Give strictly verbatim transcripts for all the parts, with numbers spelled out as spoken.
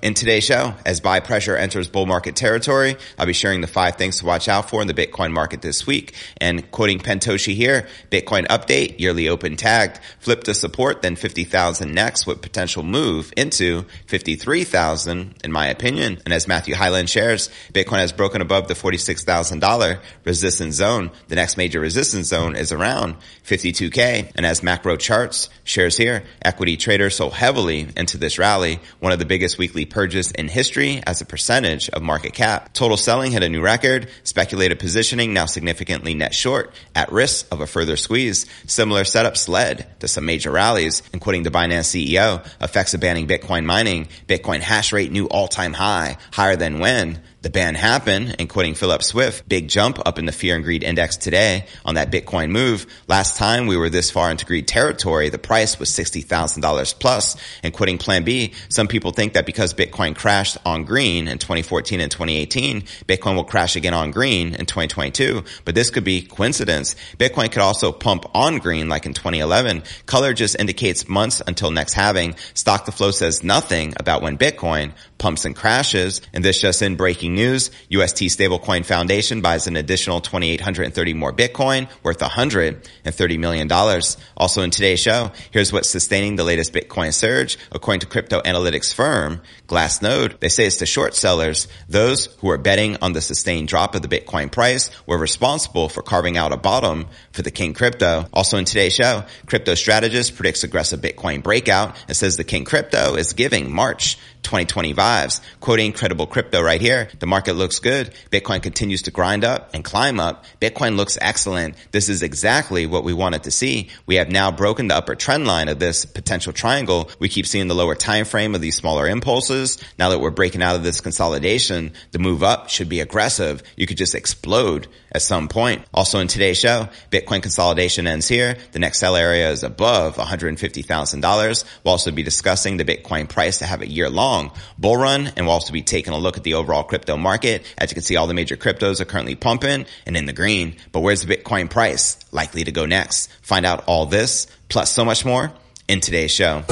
In today's show, as buy pressure enters bull market territory, I'll be sharing the five things to watch out for in the Bitcoin market this week. And quoting Pentoshi here, Bitcoin update, yearly open tagged, flip to support, then fifty thousand next with potential move into fifty-three thousand in my opinion. And as Matthew Hyland shares, Bitcoin has broken above the forty-six thousand dollars resistance zone. The next major resistance zone is around fifty-two K. And as macro charts shares here, equity traders sold heavily into this rally, one of the biggest weekly purchase in history as a percentage of market cap. Total selling hit a new record. Speculative positioning now significantly net short at risk of a further squeeze. Similar setups led to some major rallies, including the Binance C E O, effects of banning Bitcoin mining, Bitcoin hash rate new all-time high, higher than when the ban happened, including Philip Swift, big jump up in the fear and greed index today on that Bitcoin move. Last time we were this far into greed territory, the price was sixty thousand dollars plus, including plan B. Some people think that because Bitcoin crashed on green in twenty fourteen and twenty eighteen, Bitcoin will crash again on green in twenty twenty-two, but this could be coincidence. Bitcoin could also pump on green like in twenty eleven. Color just indicates months until next halving. Stock to flow says nothing about when Bitcoin pumps and crashes, and this just in, breaking news, U S T Stablecoin Foundation buys an additional two thousand eight hundred thirty more Bitcoin worth one hundred thirty million dollars. Also in today's show, here's what's sustaining the latest Bitcoin surge. According to crypto analytics firm Glassnode, they say it's the short sellers. Those who are betting on the sustained drop of the Bitcoin price were responsible for carving out a bottom for the king crypto. Also in today's show, crypto strategist predicts aggressive Bitcoin breakout and says the king crypto is giving March twenty twenty vibes. Quoting Credible Crypto right here, the market looks good. Bitcoin continues to grind up and climb up. Bitcoin looks excellent. This is exactly what we wanted to see. We have now broken the upper trend line of this potential triangle. We keep seeing the lower time frame of these smaller impulses. Now that we're breaking out of this consolidation, the move up should be aggressive. You could just explode at some point. Also in today's show, Bitcoin consolidation ends here. The next sell area is above one hundred fifty thousand dollars. We'll also be discussing the Bitcoin price to have a year-long bull run, and we'll also be taking a look at the overall crypto market. As you can see, all the major cryptos are currently pumping and in the green, but where's the Bitcoin price likely to go next? Find out all this plus so much more in today's show.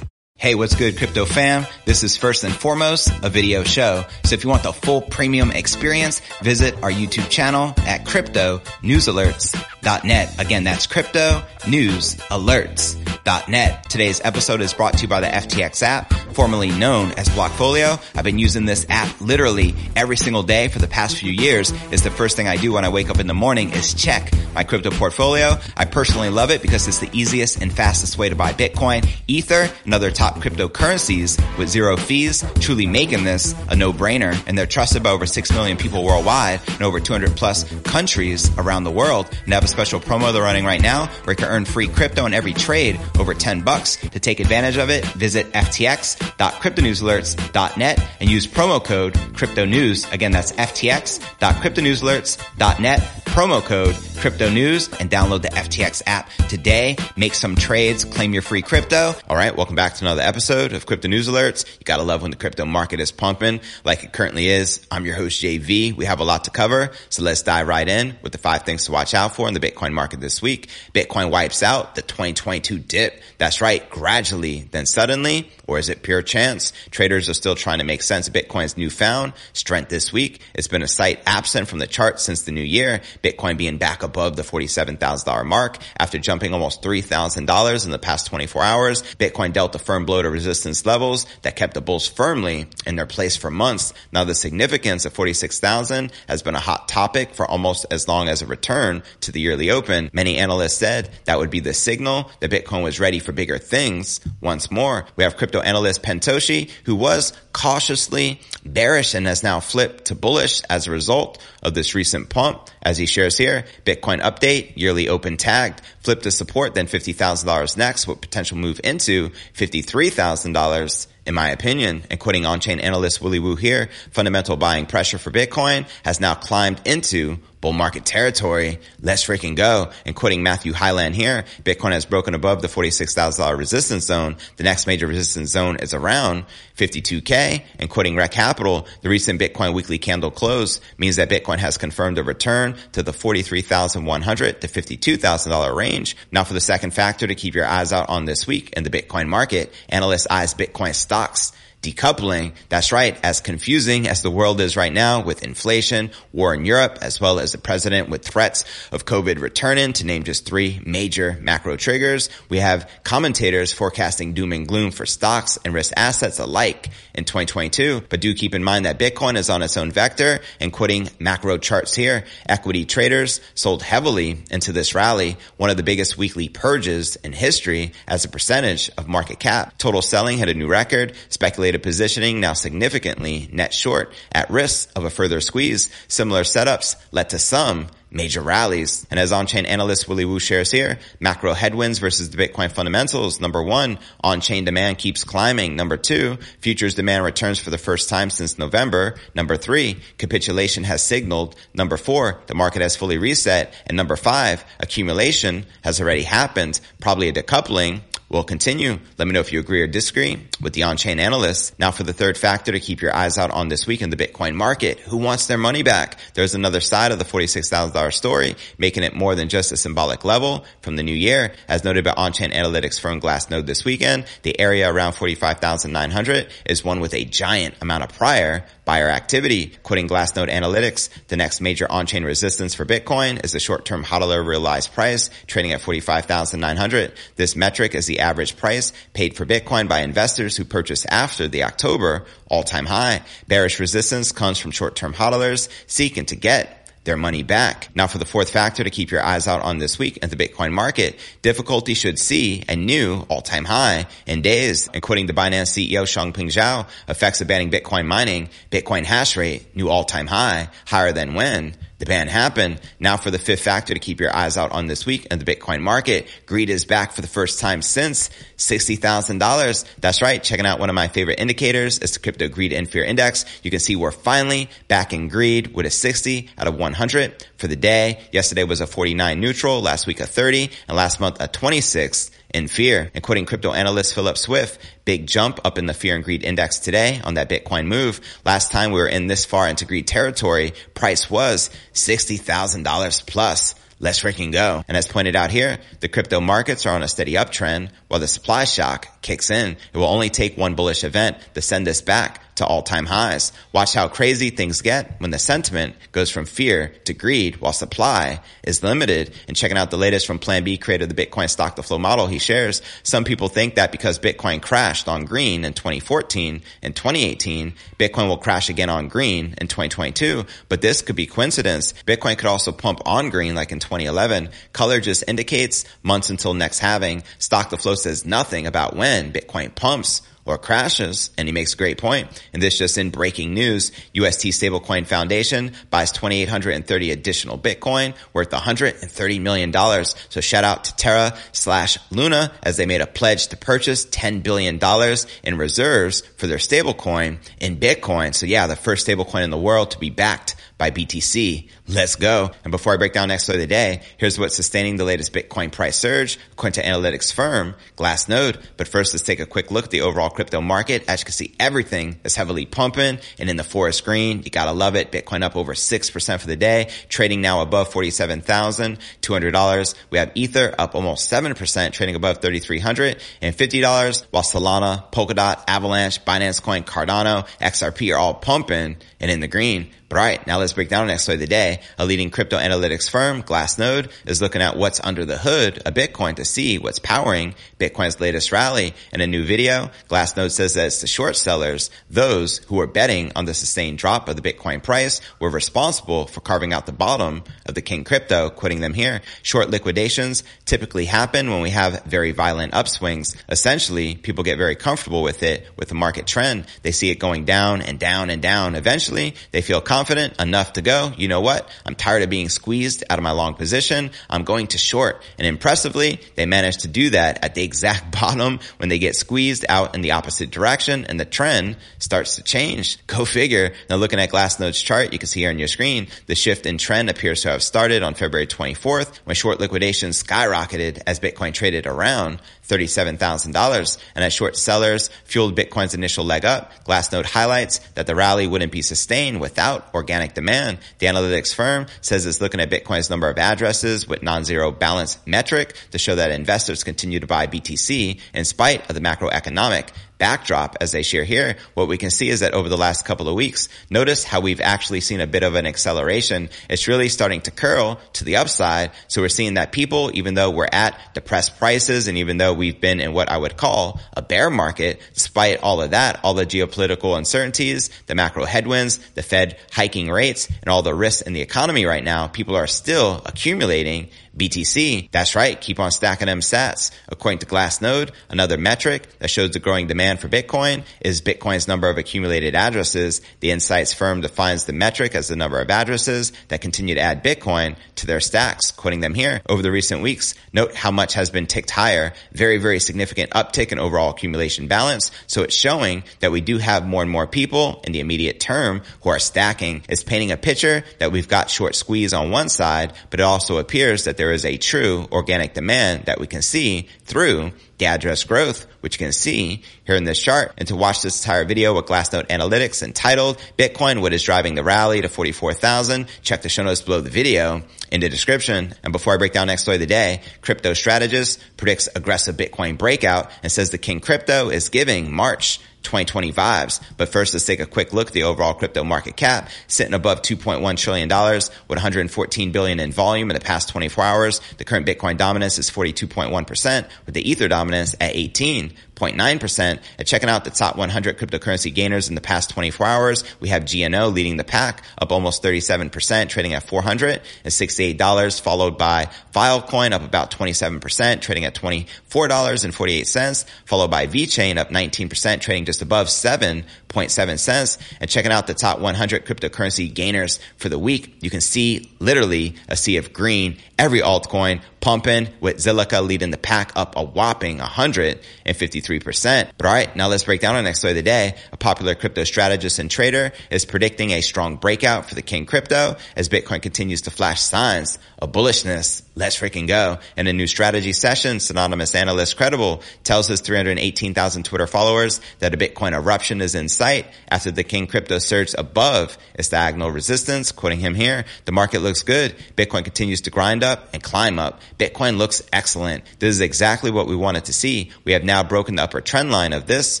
Hey, what's good, crypto fam? This is first and foremost a video show. So if you want the full premium experience, visit our YouTube channel at Crypto News Alerts dot net. Again, that's Crypto News Alerts dot net. Today's episode is brought to you by the F T X app, formerly known as Blockfolio. I've been using this app literally every single day for the past few years. It's the first thing I do when I wake up in the morning is check my crypto portfolio. I personally love it because it's the easiest and fastest way to buy Bitcoin, Ether, and other top cryptocurrencies with zero fees, truly making this a no-brainer. And they're trusted by over six million people worldwide and over two hundred plus countries around the world. And I have a special promo they're running right now where you can earn free crypto on every trade over ten bucks. To take advantage of it, visit f t x dot crypto news alerts dot net and use promo code CryptoNews. Again, that's f t x dot crypto news alerts dot net, promo code CryptoNews, and download the F T X app today. Make some trades, claim your free crypto. All right, welcome back to another episode of Crypto News Alerts. You gotta love when the crypto market is pumping like it currently is. I'm your host, J V. We have a lot to cover, so let's dive right in with the five things to watch out for in the Bitcoin market this week. Bitcoin wipes out the twenty twenty-two dip. That's right, gradually, then suddenly, or is it pure chance? Traders are still trying to make sense of Bitcoin's newfound strength this week. It's been a sight absent from the chart since the new year, Bitcoin being back above above the forty-seven thousand dollars mark after jumping almost three thousand dollars in the past twenty-four hours. Bitcoin dealt a firm blow to resistance levels that kept the bulls firmly in their place for months. Now the significance of forty-six thousand has been a hot topic for almost as long as a return to the yearly open. Many analysts said that would be the signal that Bitcoin was ready for bigger things. Once more, we have crypto analyst Pentoshi, who was cautiously bearish and has now flipped to bullish as a result of this recent pump. As he shares here, Bitcoin update, yearly open tagged, flip to support, then fifty thousand dollars next with potential move into fifty-three thousand dollars. In my opinion, and quoting on-chain analyst Willy Woo here, fundamental buying pressure for Bitcoin has now climbed into bull market territory. Let's freaking go. And quoting Matthew Hyland here, Bitcoin has broken above the forty-six thousand dollars resistance zone. The next major resistance zone is around fifty-two K. And quoting Rec Capital, the recent Bitcoin weekly candle close means that Bitcoin has confirmed a return to the forty-three thousand one hundred dollars to fifty-two thousand dollars range. Now for the second factor to keep your eyes out on this week in the Bitcoin market, analysts eyes Bitcoin stocks decoupling. That's right. As confusing as the world is right now with inflation, war in Europe, as well as the president with threats of COVID returning, to name just three major macro triggers, we have commentators forecasting doom and gloom for stocks and risk assets alike in twenty twenty-two. But do keep in mind that Bitcoin is on its own vector, and quoting macro charts here, equity traders sold heavily into this rally, one of the biggest weekly purges in history as a percentage of market cap. Total selling hit a new record. Speculated positioning now significantly net short at risk of a further squeeze. Similar setups led to some major rallies. And as on-chain analyst Willy Woo shares here, macro headwinds versus the Bitcoin fundamentals. Number one, on-chain demand keeps climbing. Number two, futures demand returns for the first time since November. Number three, capitulation has signaled. Number four, the market has fully reset. And number five, accumulation has already happened. Probably a decoupling will continue. Let me know if you agree or disagree with the on-chain analysts. Now for the third factor to keep your eyes out on this week in the Bitcoin market, who wants their money back? There's another side of the forty-six thousand dollars Our story, making it more than just a symbolic level from the new year. As noted by on-chain analytics firm Glassnode this weekend, the area around forty-five thousand nine hundred is one with a giant amount of prior buyer activity. Quoting Glassnode analytics, the next major on-chain resistance for Bitcoin is the short-term hodler realized price, trading at forty-five thousand nine hundred. This metric is the average price paid for Bitcoin by investors who purchased after the October all-time high. Bearish resistance comes from short-term hodlers seeking to get their money back. Now for the fourth factor to keep your eyes out on this week at the Bitcoin market, difficulty should see a new all-time high in days. And quoting the Binance C E O Zhao, effects of banning Bitcoin mining, Bitcoin hash rate, new all-time high, higher than when the ban happened. Now for the fifth factor to keep your eyes out on this week in the Bitcoin market, greed is back for the first time since sixty thousand dollars. That's right. Checking out one of my favorite indicators is the Crypto Greed and Fear Index. You can see we're finally back in greed with a sixty out of one hundred for the day. Yesterday was a forty-nine neutral, last week a thirty, and last month a twenty-six in fear. And quoting crypto analyst Philip Swift, big jump up in the fear and greed index today on that Bitcoin move. Last time we were in this far into greed territory, price was sixty thousand dollars plus. Let's freaking go. And as pointed out here, the crypto markets are on a steady uptrend while the supply shock kicks in. It will only take one bullish event to send this back to all-time highs. Watch how crazy things get when the sentiment goes from fear to greed while supply is limited. And checking out the latest from Plan B, creator of the Bitcoin stock to flow model, he shares, some people think that because Bitcoin crashed on green in twenty fourteen and twenty eighteen, Bitcoin will crash again on green in twenty twenty-two, but this could be coincidence. Bitcoin could also pump on green like in twenty eleven. Color just indicates months until next halving. Stock to flow says nothing about when Bitcoin pumps or crashes, and he makes a great point. And this just in, breaking news, U S T Stablecoin Foundation buys two thousand eight hundred thirty additional Bitcoin worth one hundred thirty million dollars. So shout out to Terra slash Luna as they made a pledge to purchase ten billion dollars in reserves for their stablecoin in Bitcoin. So yeah, the first stablecoin in the world to be backed by B T C. Let's go. And before I break down next story of the day, here's what's sustaining the latest Bitcoin price surge, according to analytics firm Glassnode. But first, let's take a quick look at the overall crypto market. As you can see, everything is heavily pumping and in the forest green. You gotta love it. Bitcoin up over six percent for the day, trading now above forty-seven thousand two hundred dollars. We have Ether up almost seven percent, trading above three thousand three hundred fifty dollars, while Solana, Polkadot, Avalanche, Binance Coin, Cardano, X R P are all pumping and in the green. But all right, now let's break down an exploit of the day. A leading crypto analytics firm, Glassnode, is looking at what's under the hood of Bitcoin to see what's powering Bitcoin's latest rally. In a new video, Glassnode says that it's the short sellers, those who are betting on the sustained drop of the Bitcoin price, were responsible for carving out the bottom of the king crypto, quoting them here. Short liquidations typically happen when we have very violent upswings. Essentially, people get very comfortable with it, with the market trend. They see it going down and down and down. Eventually, they feel confident. Confident enough to go, you know what? I'm tired of being squeezed out of my long position. I'm going to short. And impressively, they managed to do that at the exact bottom when they get squeezed out in the opposite direction and the trend starts to change. Go figure. Now looking at Glassnode's chart, you can see here on your screen, the shift in trend appears to have started on February twenty-fourth when short liquidation skyrocketed as Bitcoin traded around thirty-seven thousand dollars. And as short sellers fueled Bitcoin's initial leg up, Glassnode highlights that the rally wouldn't be sustained without organic demand. The analytics firm says it's looking at Bitcoin's number of addresses with non-zero balance metric to show that investors continue to buy B T C in spite of the macroeconomic backdrop. As they share here, what we can see is that over the last couple of weeks, notice how we've actually seen a bit of an acceleration. It's really starting to curl to the upside. So we're seeing that people, even though we're at depressed prices and even though we've been in what I would call a bear market, despite all of that, all the geopolitical uncertainties, the macro headwinds, the Fed hiking rates, and all the risks in the economy right now, people are still accumulating B T C. That's right. Keep on stacking them sats. According to Glassnode, another metric that shows the growing demand for Bitcoin is Bitcoin's number of accumulated addresses. The insights firm defines the metric as the number of addresses that continue to add Bitcoin to their stacks. Quoting them here, over the recent weeks, note how much has been ticked higher. Very, very significant uptick in overall accumulation balance. So it's showing that we do have more and more people in the immediate term who are stacking. It's painting a picture that we've got short squeeze on one side, but it also appears that there is a true organic demand that we can see through the address growth, which you can see here in this chart. And to watch this entire video with Glassnode Analytics entitled Bitcoin, What is Driving the Rally to forty-four thousand, check the show notes below the video in the description. And before I break down next story of the day, crypto strategist predicts aggressive Bitcoin breakout and says the king crypto is giving March twenty twenty vibes. But first, let's take a quick look at the overall crypto market cap, sitting above two point one trillion dollars with one hundred fourteen billion dollars in volume in the past twenty-four hours. The current Bitcoin dominance is forty-two point one percent, with the Ether dominance at eighteen point nine percent. And checking out the top one hundred cryptocurrency gainers in the past twenty-four hours, we have G N O leading the pack, up almost thirty-seven percent, trading at four hundred sixty-eight dollars, followed by Filecoin, up about twenty-seven percent, trading at twenty-four dollars and forty-eight cents, followed by VeChain, up nineteen percent, trading to just above seven point seven cents. And checking out the top one hundred cryptocurrency gainers for the week, you can see literally a sea of green, every altcoin pumping, with Zilliqa leading the pack up a whopping one hundred fifty-three percent. But all right, now let's break down our next story of the day. A popular crypto strategist and trader is predicting a strong breakout for the king crypto as Bitcoin continues to flash signs of bullishness. Let's freaking go. In a new strategy session, synonymous analyst Credible tells his three hundred eighteen thousand Twitter followers that a Bitcoin eruption is in sight after the king crypto surged above its diagonal resistance. Quoting him here, the market looks good. Bitcoin continues to grind up and climb up. Bitcoin looks excellent. This is exactly what we wanted to see. We have now broken the upper trend line of this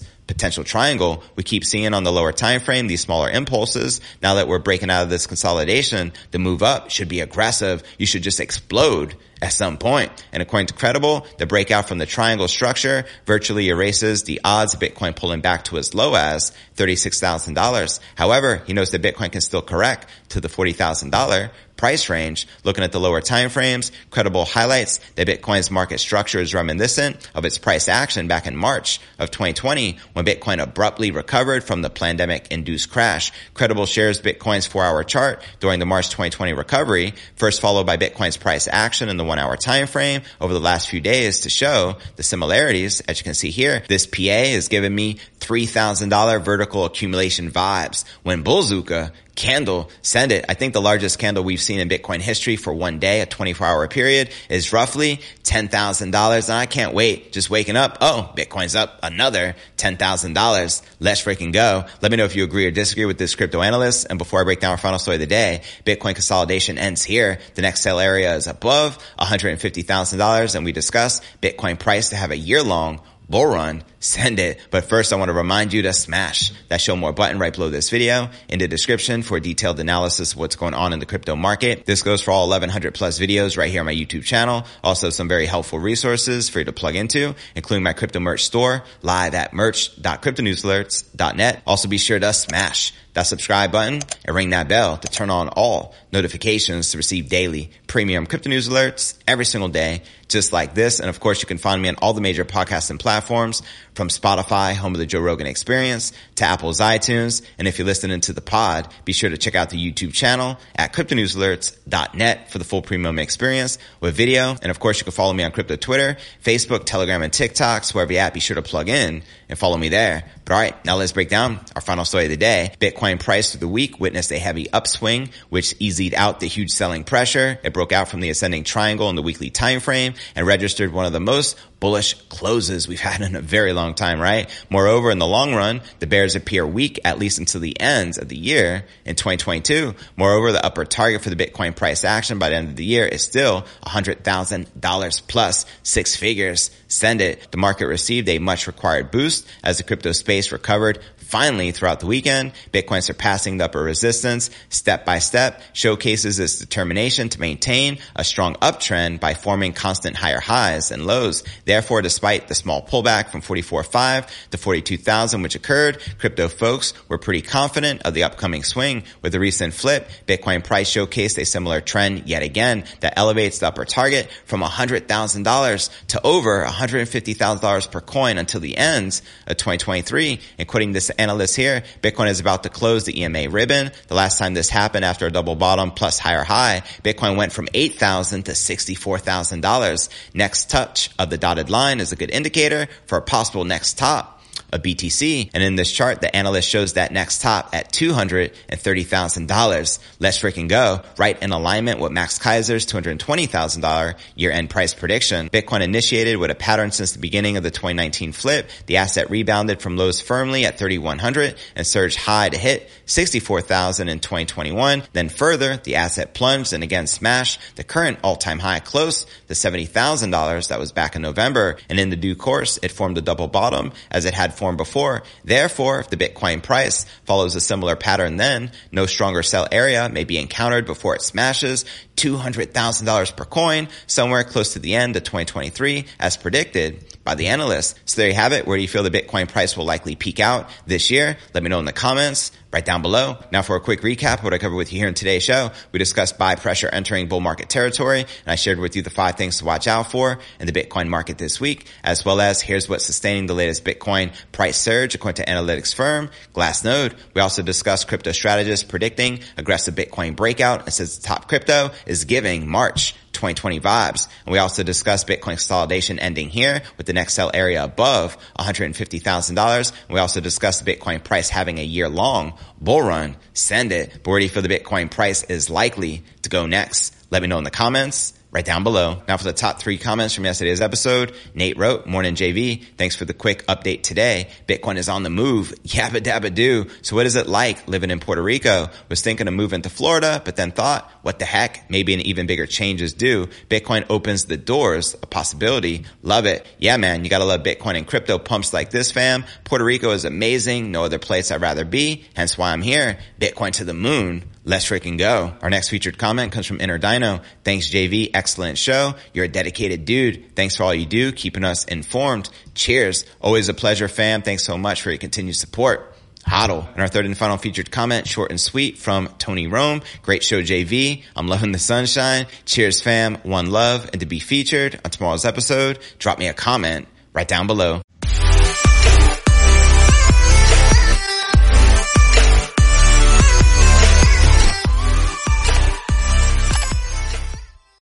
potential triangle. We keep seeing on the lower time frame these smaller impulses. Now that we're breaking out of this consolidation, the move up should be aggressive. You should just explode at some point. And according to Credible, the breakout from the triangle structure virtually erases the odds of Bitcoin pulling back to as low as thirty-six thousand dollars. However, he knows that Bitcoin can still correct to the forty thousand dollars price range. Looking at the lower time frames, Credible highlights that Bitcoin's market structure is reminiscent of its price action back in March of twenty twenty when Bitcoin abruptly recovered from the pandemic-induced crash. Credible shares Bitcoin's four-hour chart during the March twenty twenty recovery, first followed by Bitcoin's price action in the one-hour time frame over the last few days to show the similarities. As you can see here, this P A is giving me three thousand dollars vertical accumulation vibes. When Bullzuka candle, send it. I think the largest candle we've seen in Bitcoin history for one day, a twenty-four hour period, is roughly ten thousand dollars. And I can't wait. Just waking up, oh, Bitcoin's up another ten thousand dollars. Let's freaking go. Let me know if you agree or disagree with this crypto analyst. And before I break down our final story of the day, Bitcoin consolidation ends here. The next sell area is above one hundred fifty thousand dollars. And we discuss Bitcoin price to have a year-long bull run, send it. But first, I want to remind you to smash that show more button right below this video in the description for a detailed analysis of what's going on in the crypto market. This goes for all eleven hundred plus videos right here on my YouTube channel. Also, some very helpful resources for you to plug into, including my crypto merch store live at merch dot crypto news alerts dot net. Also, be sure to smash that subscribe button and ring that bell to turn on all notifications to receive daily premium crypto news alerts every single day, just like this. And of course, you can find me on all the major podcasts and platforms, from Spotify, home of the Joe Rogan Experience, to Apple's iTunes. And if you're listening to the pod, be sure to check out the YouTube channel at crypto news alerts dot net for the full premium experience with video. And of course, you can follow me on crypto Twitter, Facebook, Telegram, and TikToks. Wherever you're at, be sure to plug in and follow me there. But all right, now let's break down our final story of the day. Bitcoin price through the week witnessed a heavy upswing, which eased out the huge selling pressure. It broke out from the ascending triangle in the weekly time frame and registered one of the most bullish closes we've had in a very long time, right? Moreover, in the long run, the bears appear weak, at least until the end of the year in twenty twenty-two. Moreover, the upper target for the Bitcoin price action by the end of the year is still one hundred thousand dollars plus, six figures. Send it. The market received a much required boost as the crypto space recovered finally throughout the weekend. Bitcoin surpassing the upper resistance step by step showcases its determination to maintain a strong uptrend by forming constant higher highs and lows. Therefore, despite the small pullback from forty-four point five to forty-two thousand, which occurred, crypto folks were pretty confident of the upcoming swing. With the recent flip, Bitcoin price showcased a similar trend yet again that elevates the upper target from one hundred thousand dollars to over one hundred fifty thousand dollars per coin until the end of twenty twenty-three. And quoting this analyst here, Bitcoin is about to close the E M A ribbon. The last time this happened, after a double bottom plus higher high, Bitcoin went from eight thousand dollars to sixty-four thousand dollars. Next touch of the dotted line is a good indicator for a possible next top of B T C. And in this chart, the analyst shows that next top at two hundred thirty thousand dollars. Let's freaking go. Right in alignment with Max Kaiser's two hundred twenty thousand dollars year-end price prediction. Bitcoin initiated with a pattern since the beginning of the twenty nineteen flip. The asset rebounded from lows firmly at thirty-one hundred and surged high to hit sixty-four thousand in twenty twenty-one. Then further, the asset plunged and again smashed the current all-time high close to seventy thousand dollars that was back in November. And in the due course, it formed a double bottom as it had formed before. Therefore, if the Bitcoin price follows a similar pattern, then no stronger sell area may be encountered before it smashes two hundred thousand dollars per coin somewhere close to the end of twenty twenty-three as predicted by the analysts. So there you have it. Where do you feel the Bitcoin price will likely peak out this year? Let me know in the comments right down below. Now for a quick recap of what I covered with you here in today's show. We discussed buy pressure entering bull market territory, and I shared with you the five things to watch out for in the Bitcoin market this week, as well as here's what's sustaining the latest Bitcoin price surge according to analytics firm Glassnode. We also discussed crypto strategists predicting aggressive Bitcoin breakout and says the top crypto is giving March twenty twenty vibes. And we also discussed Bitcoin consolidation ending here with the next sell area above one hundred fifty thousand dollars. We also discussed the Bitcoin price having a year-long bull run. Send it. But where do you feel the Bitcoin price is likely to go next? Let me know in the comments right down below. Now for the top three comments from yesterday's episode. Nate wrote, "Morning J V, thanks for the quick update today. Bitcoin is on the move, yabba dabba do. So what is it like living in Puerto Rico? Was thinking of moving to Florida, but then thought, what the heck? Maybe an even bigger change is due. Bitcoin opens the doors of possibility. Love it." Yeah, man, you gotta love Bitcoin and crypto pumps like this, fam. Puerto Rico is amazing. No other place I'd rather be. Hence why I'm here. Bitcoin to the moon. Let's freaking go. Our next featured comment comes from Inner Dino. "Thanks, J V. Excellent show. You're a dedicated dude. Thanks for all you do, keeping us informed. Cheers. Always a pleasure, fam. Thanks so much for your continued support. Hodl." And our third and final featured comment, short and sweet, from Tony Rome. "Great show, J V. I'm loving the sunshine. Cheers, fam. One love." And to be featured on tomorrow's episode, drop me a comment right down below.